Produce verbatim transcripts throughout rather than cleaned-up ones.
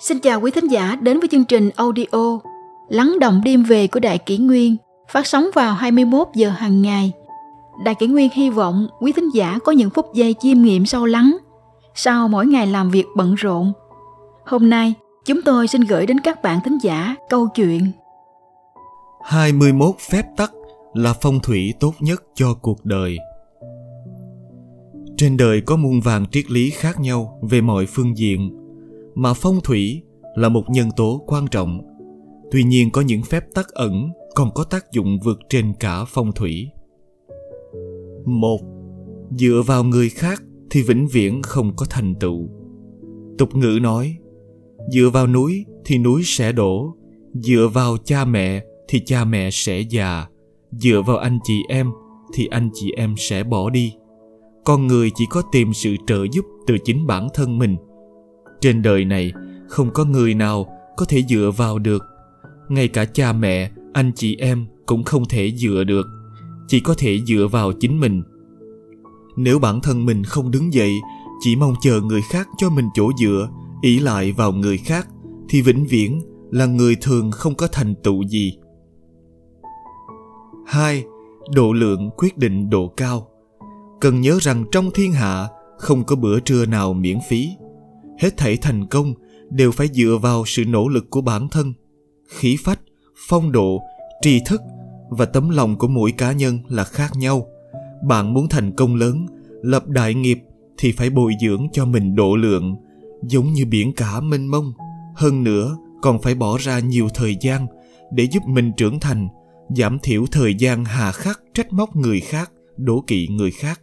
Xin chào quý thính giả đến với chương trình audio Lắng đọng đêm về của Đại Kỷ Nguyên, phát sóng vào hai mươi mốt giờ hàng ngày. Đại Kỷ Nguyên hy vọng quý thính giả có những phút giây chiêm nghiệm sâu lắng sau mỗi ngày làm việc bận rộn. Hôm nay, chúng tôi xin gửi đến các bạn thính giả câu chuyện hai mươi mốt phép tắc là phong thủy tốt nhất cho cuộc đời. Trên đời có muôn vàn triết lý khác nhau về mọi phương diện, mà phong thủy là một nhân tố quan trọng. Tuy nhiên, có những phép tắc ẩn còn có tác dụng vượt trên cả phong thủy. một. Dựa vào người khác thì vĩnh viễn không có thành tựu. Tục ngữ nói, dựa vào núi thì núi sẽ đổ, dựa vào cha mẹ thì cha mẹ sẽ già, dựa vào anh chị em thì anh chị em sẽ bỏ đi. Con người chỉ có tìm sự trợ giúp từ chính bản thân mình. Trên đời này, không có người nào có thể dựa vào được. Ngay cả cha mẹ, anh chị em cũng không thể dựa được. Chỉ có thể dựa vào chính mình. Nếu bản thân mình không đứng dậy, chỉ mong chờ người khác cho mình chỗ dựa, ỷ lại vào người khác, thì vĩnh viễn là người thường không có thành tựu gì. hai. Độ lượng quyết định độ cao. Cần nhớ rằng trong thiên hạ, không có bữa trưa nào miễn phí. Hết thảy thành công đều phải dựa vào sự nỗ lực của bản thân. Khí phách, phong độ, tri thức và tấm lòng của mỗi cá nhân là khác nhau. Bạn muốn thành công lớn, lập đại nghiệp thì phải bồi dưỡng cho mình độ lượng, giống như biển cả mênh mông. Hơn nữa, còn phải bỏ ra nhiều thời gian để giúp mình trưởng thành, giảm thiểu thời gian hà khắc trách móc người khác, đố kỵ người khác.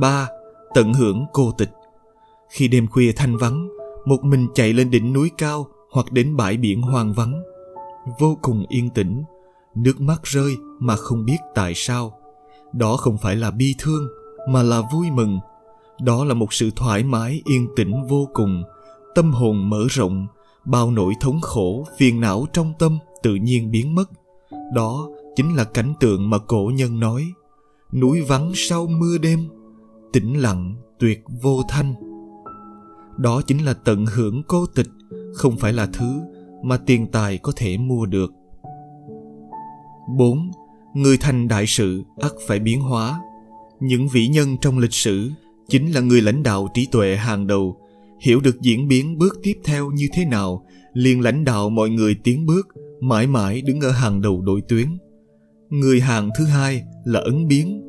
ba. Tận hưởng cô tịch. Khi đêm khuya thanh vắng, một mình chạy lên đỉnh núi cao hoặc đến bãi biển hoang vắng, vô cùng yên tĩnh, nước mắt rơi mà không biết tại sao. Đó không phải là bi thương mà là vui mừng. Đó là một sự thoải mái yên tĩnh vô cùng. Tâm hồn mở rộng, bao nỗi thống khổ, phiền não trong tâm tự nhiên biến mất. Đó chính là cảnh tượng mà cổ nhân nói, núi vắng sau mưa đêm, tĩnh lặng tuyệt vô thanh. Đó chính là tận hưởng cô tịch, không phải là thứ mà tiền tài có thể mua được. bốn. Người thành đại sự ắt phải biến hóa. Những vĩ nhân trong lịch sử chính là người lãnh đạo trí tuệ hàng đầu, hiểu được diễn biến bước tiếp theo như thế nào, liền lãnh đạo mọi người tiến bước, mãi mãi đứng ở hàng đầu đội tuyến. Người hàng thứ hai là ứng biến.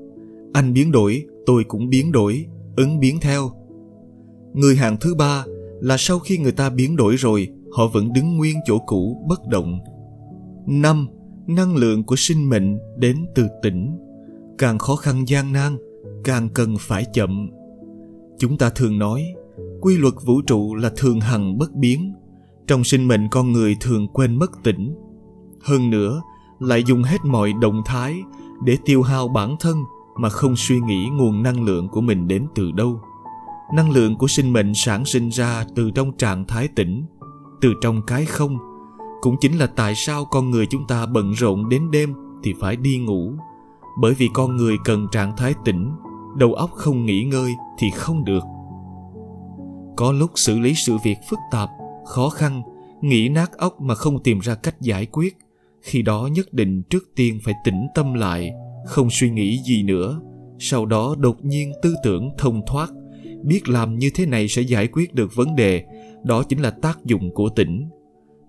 Anh biến đổi, tôi cũng biến đổi, ứng biến theo. Người hàng thứ ba là sau khi người ta biến đổi rồi, họ vẫn đứng nguyên chỗ cũ bất động. năm. Năng lượng của sinh mệnh đến từ tĩnh. Càng khó khăn gian nan, càng cần phải chậm. Chúng ta thường nói, quy luật vũ trụ là thường hằng bất biến. Trong sinh mệnh con người thường quên mất tĩnh. Hơn nữa, lại dùng hết mọi động thái để tiêu hao bản thân mà không suy nghĩ nguồn năng lượng của mình đến từ đâu. Năng lượng của sinh mệnh sản sinh ra từ trong trạng thái tĩnh, từ trong cái không. Cũng chính là tại sao con người chúng ta bận rộn đến đêm thì phải đi ngủ. Bởi vì con người cần trạng thái tĩnh, đầu óc không nghỉ ngơi thì không được. Có lúc xử lý sự việc phức tạp, khó khăn, nghĩ nát óc mà không tìm ra cách giải quyết. Khi đó nhất định trước tiên phải tĩnh tâm lại, không suy nghĩ gì nữa. Sau đó đột nhiên tư tưởng thông thoát, biết làm như thế này sẽ giải quyết được vấn đề. Đó chính là tác dụng của tĩnh.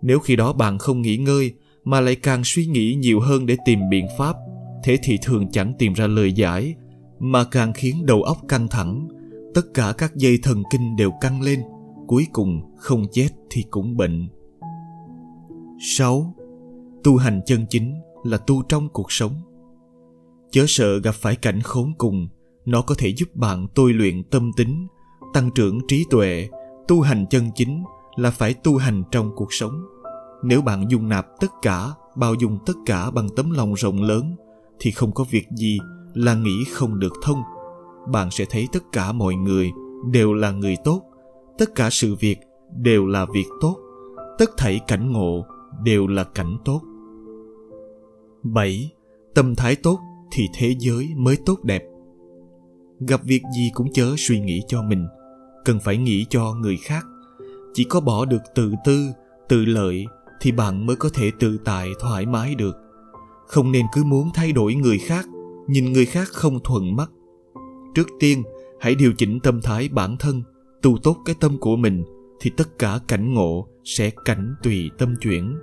Nếu khi đó bạn không nghỉ ngơi mà lại càng suy nghĩ nhiều hơn để tìm biện pháp, thế thì thường chẳng tìm ra lời giải, mà càng khiến đầu óc căng thẳng. Tất cả các dây thần kinh đều căng lên, cuối cùng không chết thì cũng bệnh. sáu. Tu hành chân chính là tu trong cuộc sống. Chớ sợ gặp phải cảnh khốn cùng, nó có thể giúp bạn tôi luyện tâm tính, tăng trưởng trí tuệ. Tu hành chân chính là phải tu hành trong cuộc sống. Nếu bạn dung nạp tất cả, bao dung tất cả bằng tấm lòng rộng lớn, thì không có việc gì là nghĩ không được thông. Bạn sẽ thấy tất cả mọi người đều là người tốt, tất cả sự việc đều là việc tốt, tất thảy cảnh ngộ đều là cảnh tốt. bảy. Tâm thái tốt thì thế giới mới tốt đẹp. Gặp việc gì cũng chớ suy nghĩ cho mình, cần phải nghĩ cho người khác. Chỉ có bỏ được tự tư, tự lợi thì bạn mới có thể tự tại thoải mái được. Không nên cứ muốn thay đổi người khác, nhìn người khác không thuận mắt. Trước tiên, hãy điều chỉnh tâm thái bản thân, tu tốt cái tâm của mình thì tất cả cảnh ngộ sẽ cảnh tùy tâm chuyển.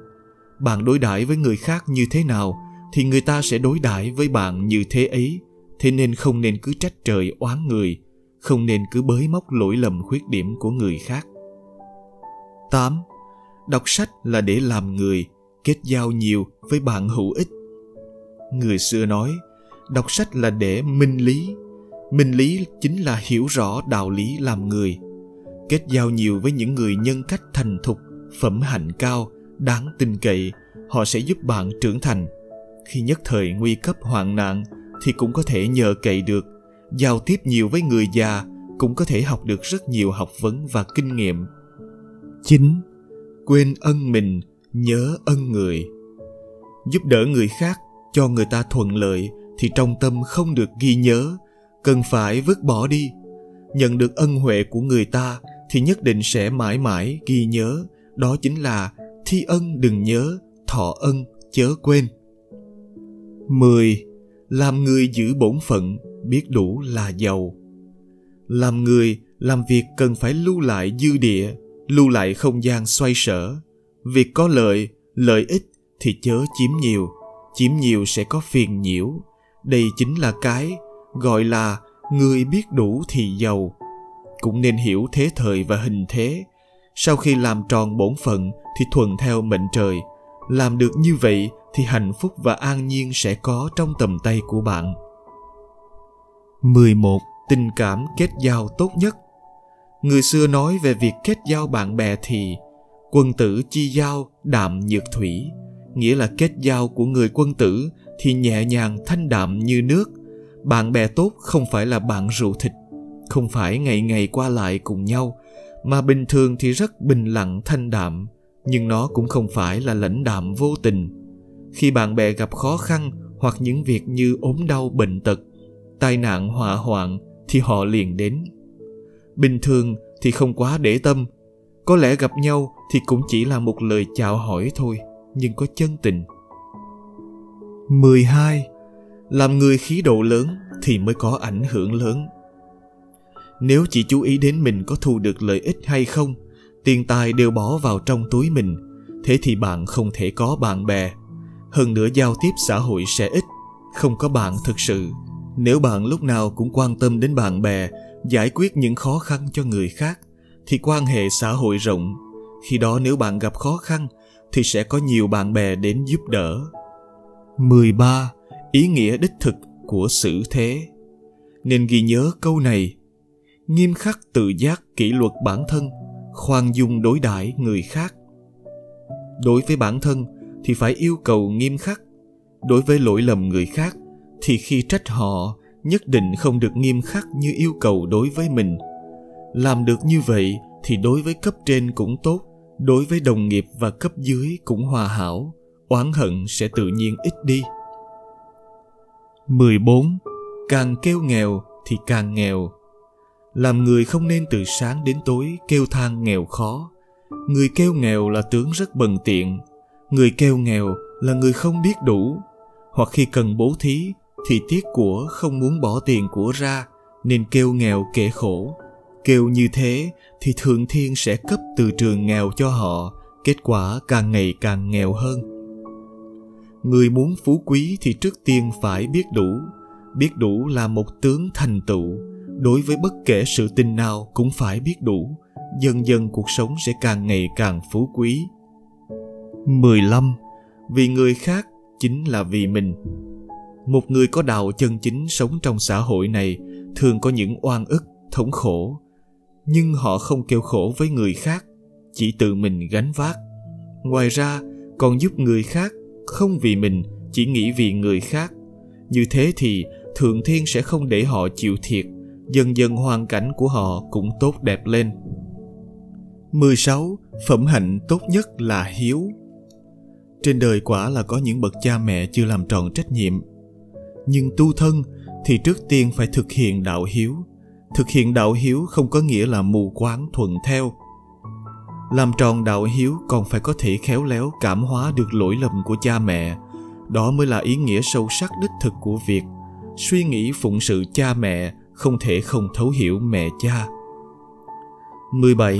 Bạn đối đãi với người khác như thế nào thì người ta sẽ đối đãi với bạn như thế ấy. Thế nên không nên cứ trách trời oán người, không nên cứ bới móc lỗi lầm khuyết điểm của người khác. tám. Đọc sách là để làm người, kết giao nhiều với bạn hữu ích. Người xưa nói, đọc sách là để minh lý. Minh lý chính là hiểu rõ đạo lý làm người. Kết giao nhiều với những người nhân cách thành thục, phẩm hạnh cao, đáng tin cậy, họ sẽ giúp bạn trưởng thành. Khi nhất thời nguy cấp hoạn nạn thì cũng có thể nhờ cậy được. Giao tiếp nhiều với người già cũng có thể học được rất nhiều học vấn và kinh nghiệm. chín. Quên ân mình, nhớ ân người. Giúp đỡ người khác, cho người ta thuận lợi thì trong tâm không được ghi nhớ, cần phải vứt bỏ đi. Nhận được ân huệ của người ta thì nhất định sẽ mãi mãi ghi nhớ. Đó chính là thi ân đừng nhớ, thọ ân chớ quên. mười. Làm người giữ bổn phận, biết đủ là giàu. Làm người, làm việc cần phải lưu lại dư địa, lưu lại không gian xoay sở. Việc có lợi, lợi ích thì chớ chiếm nhiều, chiếm nhiều sẽ có phiền nhiễu. Đây chính là cái gọi là người biết đủ thì giàu. Cũng nên hiểu thế thời và hình thế. Sau khi làm tròn bổn phận thì thuận theo mệnh trời. Làm được như vậy thì hạnh phúc và an nhiên sẽ có trong tầm tay của bạn. mười một. Tình cảm kết giao tốt nhất. Người xưa nói về việc kết giao bạn bè thì quân tử chi giao đạm nhược thủy, nghĩa là kết giao của người quân tử thì nhẹ nhàng thanh đạm như nước. Bạn bè tốt không phải là bạn rượu thịt, không phải ngày ngày qua lại cùng nhau, mà bình thường thì rất bình lặng thanh đạm, nhưng nó cũng không phải là lãnh đạm vô tình. Khi bạn bè gặp khó khăn hoặc những việc như ốm đau bệnh tật, tai nạn họa hoạn thì họ liền đến. Bình thường thì không quá để tâm, có lẽ gặp nhau thì cũng chỉ là một lời chào hỏi thôi, nhưng có chân tình. mười hai. Làm người khí độ lớn thì mới có ảnh hưởng lớn. Nếu chỉ chú ý đến mình có thu được lợi ích hay không, tiền tài đều bỏ vào trong túi mình, thế thì bạn không thể có bạn bè. Hơn nữa giao tiếp xã hội sẽ ít, không có bạn thực sự. Nếu bạn lúc nào cũng quan tâm đến bạn bè, giải quyết những khó khăn cho người khác, thì quan hệ xã hội rộng. Khi đó nếu bạn gặp khó khăn, thì sẽ có nhiều bạn bè đến giúp đỡ. mười ba. Ý nghĩa đích thực của xử thế. Nên ghi nhớ câu này: nghiêm khắc tự giác kỷ luật bản thân, khoan dung đối đãi người khác. Đối với bản thân thì phải yêu cầu nghiêm khắc. Đối với lỗi lầm người khác thì khi trách họ nhất định không được nghiêm khắc như yêu cầu đối với mình. Làm được như vậy thì đối với cấp trên cũng tốt, đối với đồng nghiệp và cấp dưới cũng hòa hảo, oán hận sẽ tự nhiên ít đi. mười bốn. Càng kêu nghèo thì càng nghèo. Làm người không nên từ sáng đến tối kêu than nghèo khó. Người kêu nghèo là tướng rất bần tiện. Người kêu nghèo là người không biết đủ. Hoặc khi cần bố thí thì tiếc của không muốn bỏ tiền của ra, nên kêu nghèo kệ khổ. Kêu như thế thì thượng thiên sẽ cấp từ trường nghèo cho họ, kết quả càng ngày càng nghèo hơn. Người muốn phú quý thì trước tiên phải biết đủ. Biết đủ là một tướng thành tựu. Đối với bất kể sự tình nào cũng phải biết đủ. Dần dần cuộc sống sẽ càng ngày càng phú quý. mười lăm. Vì người khác chính là vì mình. Một người có đạo chân chính sống trong xã hội này thường có những oan ức, thống khổ. Nhưng họ không kêu khổ với người khác, chỉ tự mình gánh vác. Ngoài ra còn giúp người khác, không vì mình, chỉ nghĩ vì người khác. Như thế thì thượng thiên sẽ không để họ chịu thiệt. Dần dần hoàn cảnh của họ cũng tốt đẹp lên. mười sáu. Phẩm hạnh tốt nhất là hiếu. Trên đời quả là có những bậc cha mẹ chưa làm tròn trách nhiệm. Nhưng tu thân thì trước tiên phải thực hiện đạo hiếu. Thực hiện đạo hiếu không có nghĩa là mù quáng thuận theo. Làm tròn đạo hiếu còn phải có thể khéo léo cảm hóa được lỗi lầm của cha mẹ. Đó mới là ý nghĩa sâu sắc đích thực của việc suy nghĩ phụng sự cha mẹ, không thể không thấu hiểu mẹ cha. mười bảy.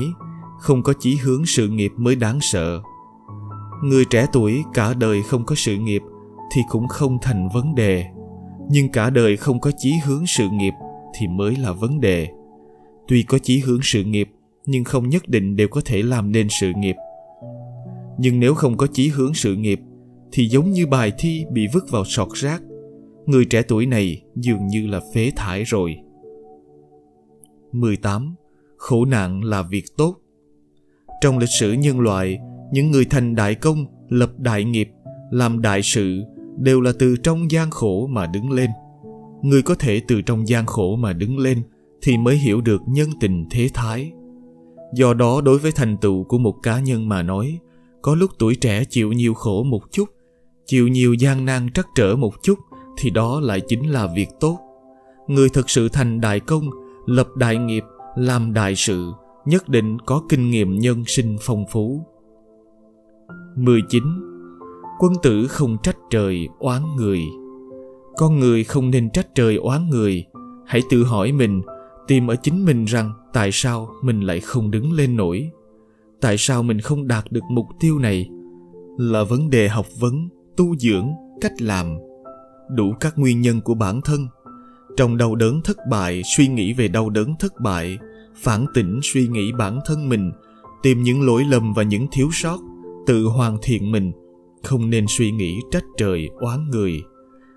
Không có chí hướng sự nghiệp mới đáng sợ. Người trẻ tuổi cả đời không có sự nghiệp thì cũng không thành vấn đề, nhưng cả đời không có chí hướng sự nghiệp thì mới là vấn đề. Tuy có chí hướng sự nghiệp nhưng không nhất định đều có thể làm nên sự nghiệp. Nhưng nếu không có chí hướng sự nghiệp thì giống như bài thi bị vứt vào sọt rác. Người trẻ tuổi này dường như là phế thải rồi. mười tám. Khổ nạn là việc tốt. Trong lịch sử nhân loại, những người thành đại công, lập đại nghiệp, làm đại sự đều là từ trong gian khổ mà đứng lên. Người có thể từ trong gian khổ mà đứng lên thì mới hiểu được nhân tình thế thái. Do đó, đối với thành tựu của một cá nhân mà nói, có lúc tuổi trẻ chịu nhiều khổ một chút, chịu nhiều gian nan trắc trở một chút thì đó lại chính là việc tốt. Người thực sự thành đại công, lập đại nghiệp, làm đại sự nhất định có kinh nghiệm nhân sinh phong phú. mười chín. Quân tử không trách trời oán người. Con người không nên trách trời oán người. Hãy tự hỏi mình, tìm ở chính mình rằng tại sao mình lại không đứng lên nổi. Tại sao mình không đạt được mục tiêu này? Là vấn đề học vấn, tu dưỡng, cách làm. Đủ các nguyên nhân của bản thân. Trong đau đớn thất bại, suy nghĩ về đau đớn thất bại, phản tỉnh suy nghĩ bản thân mình, tìm những lỗi lầm và những thiếu sót, tự hoàn thiện mình. Không nên suy nghĩ trách trời oán người.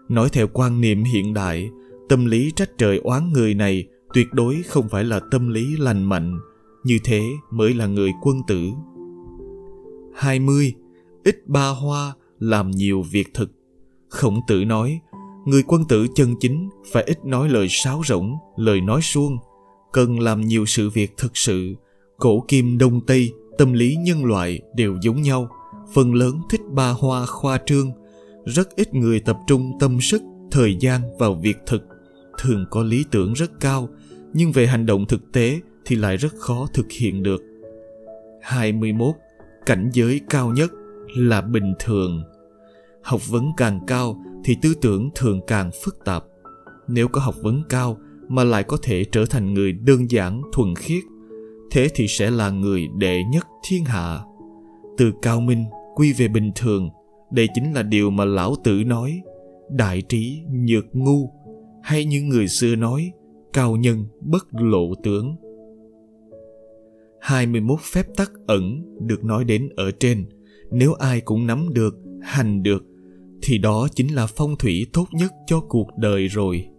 Nói theo quan niệm hiện đại, tâm lý trách trời oán người này tuyệt đối không phải là tâm lý lành mạnh. Như thế mới là người quân tử. hai mươi. Ít ba hoa, làm nhiều việc thực. Khổng Tử nói, người quân tử chân chính phải ít nói lời sáo rỗng, lời nói suông, cần làm nhiều sự việc thực sự. Cổ kim Đông Tây, tâm lý nhân loại đều giống nhau, phần lớn thích ba hoa khoa trương. Rất ít người tập trung tâm sức, thời gian vào việc thực. Thường có lý tưởng rất cao, nhưng về hành động thực tế thì lại rất khó thực hiện được. hai mươi mốt. Cảnh giới cao nhất là bình thường. Học vấn càng cao thì tư tưởng thường càng phức tạp. Nếu có học vấn cao mà lại có thể trở thành người đơn giản, thuần khiết, thế thì sẽ là người đệ nhất thiên hạ. Từ cao minh quy về bình thường, đây chính là điều mà Lão Tử nói, đại trí nhược ngu, hay như người xưa nói, cao nhân bất lộ tướng. hai mươi mốt phép tắc ẩn được nói đến ở trên, nếu ai cũng nắm được, hành được, thì đó chính là phong thủy tốt nhất cho cuộc đời rồi.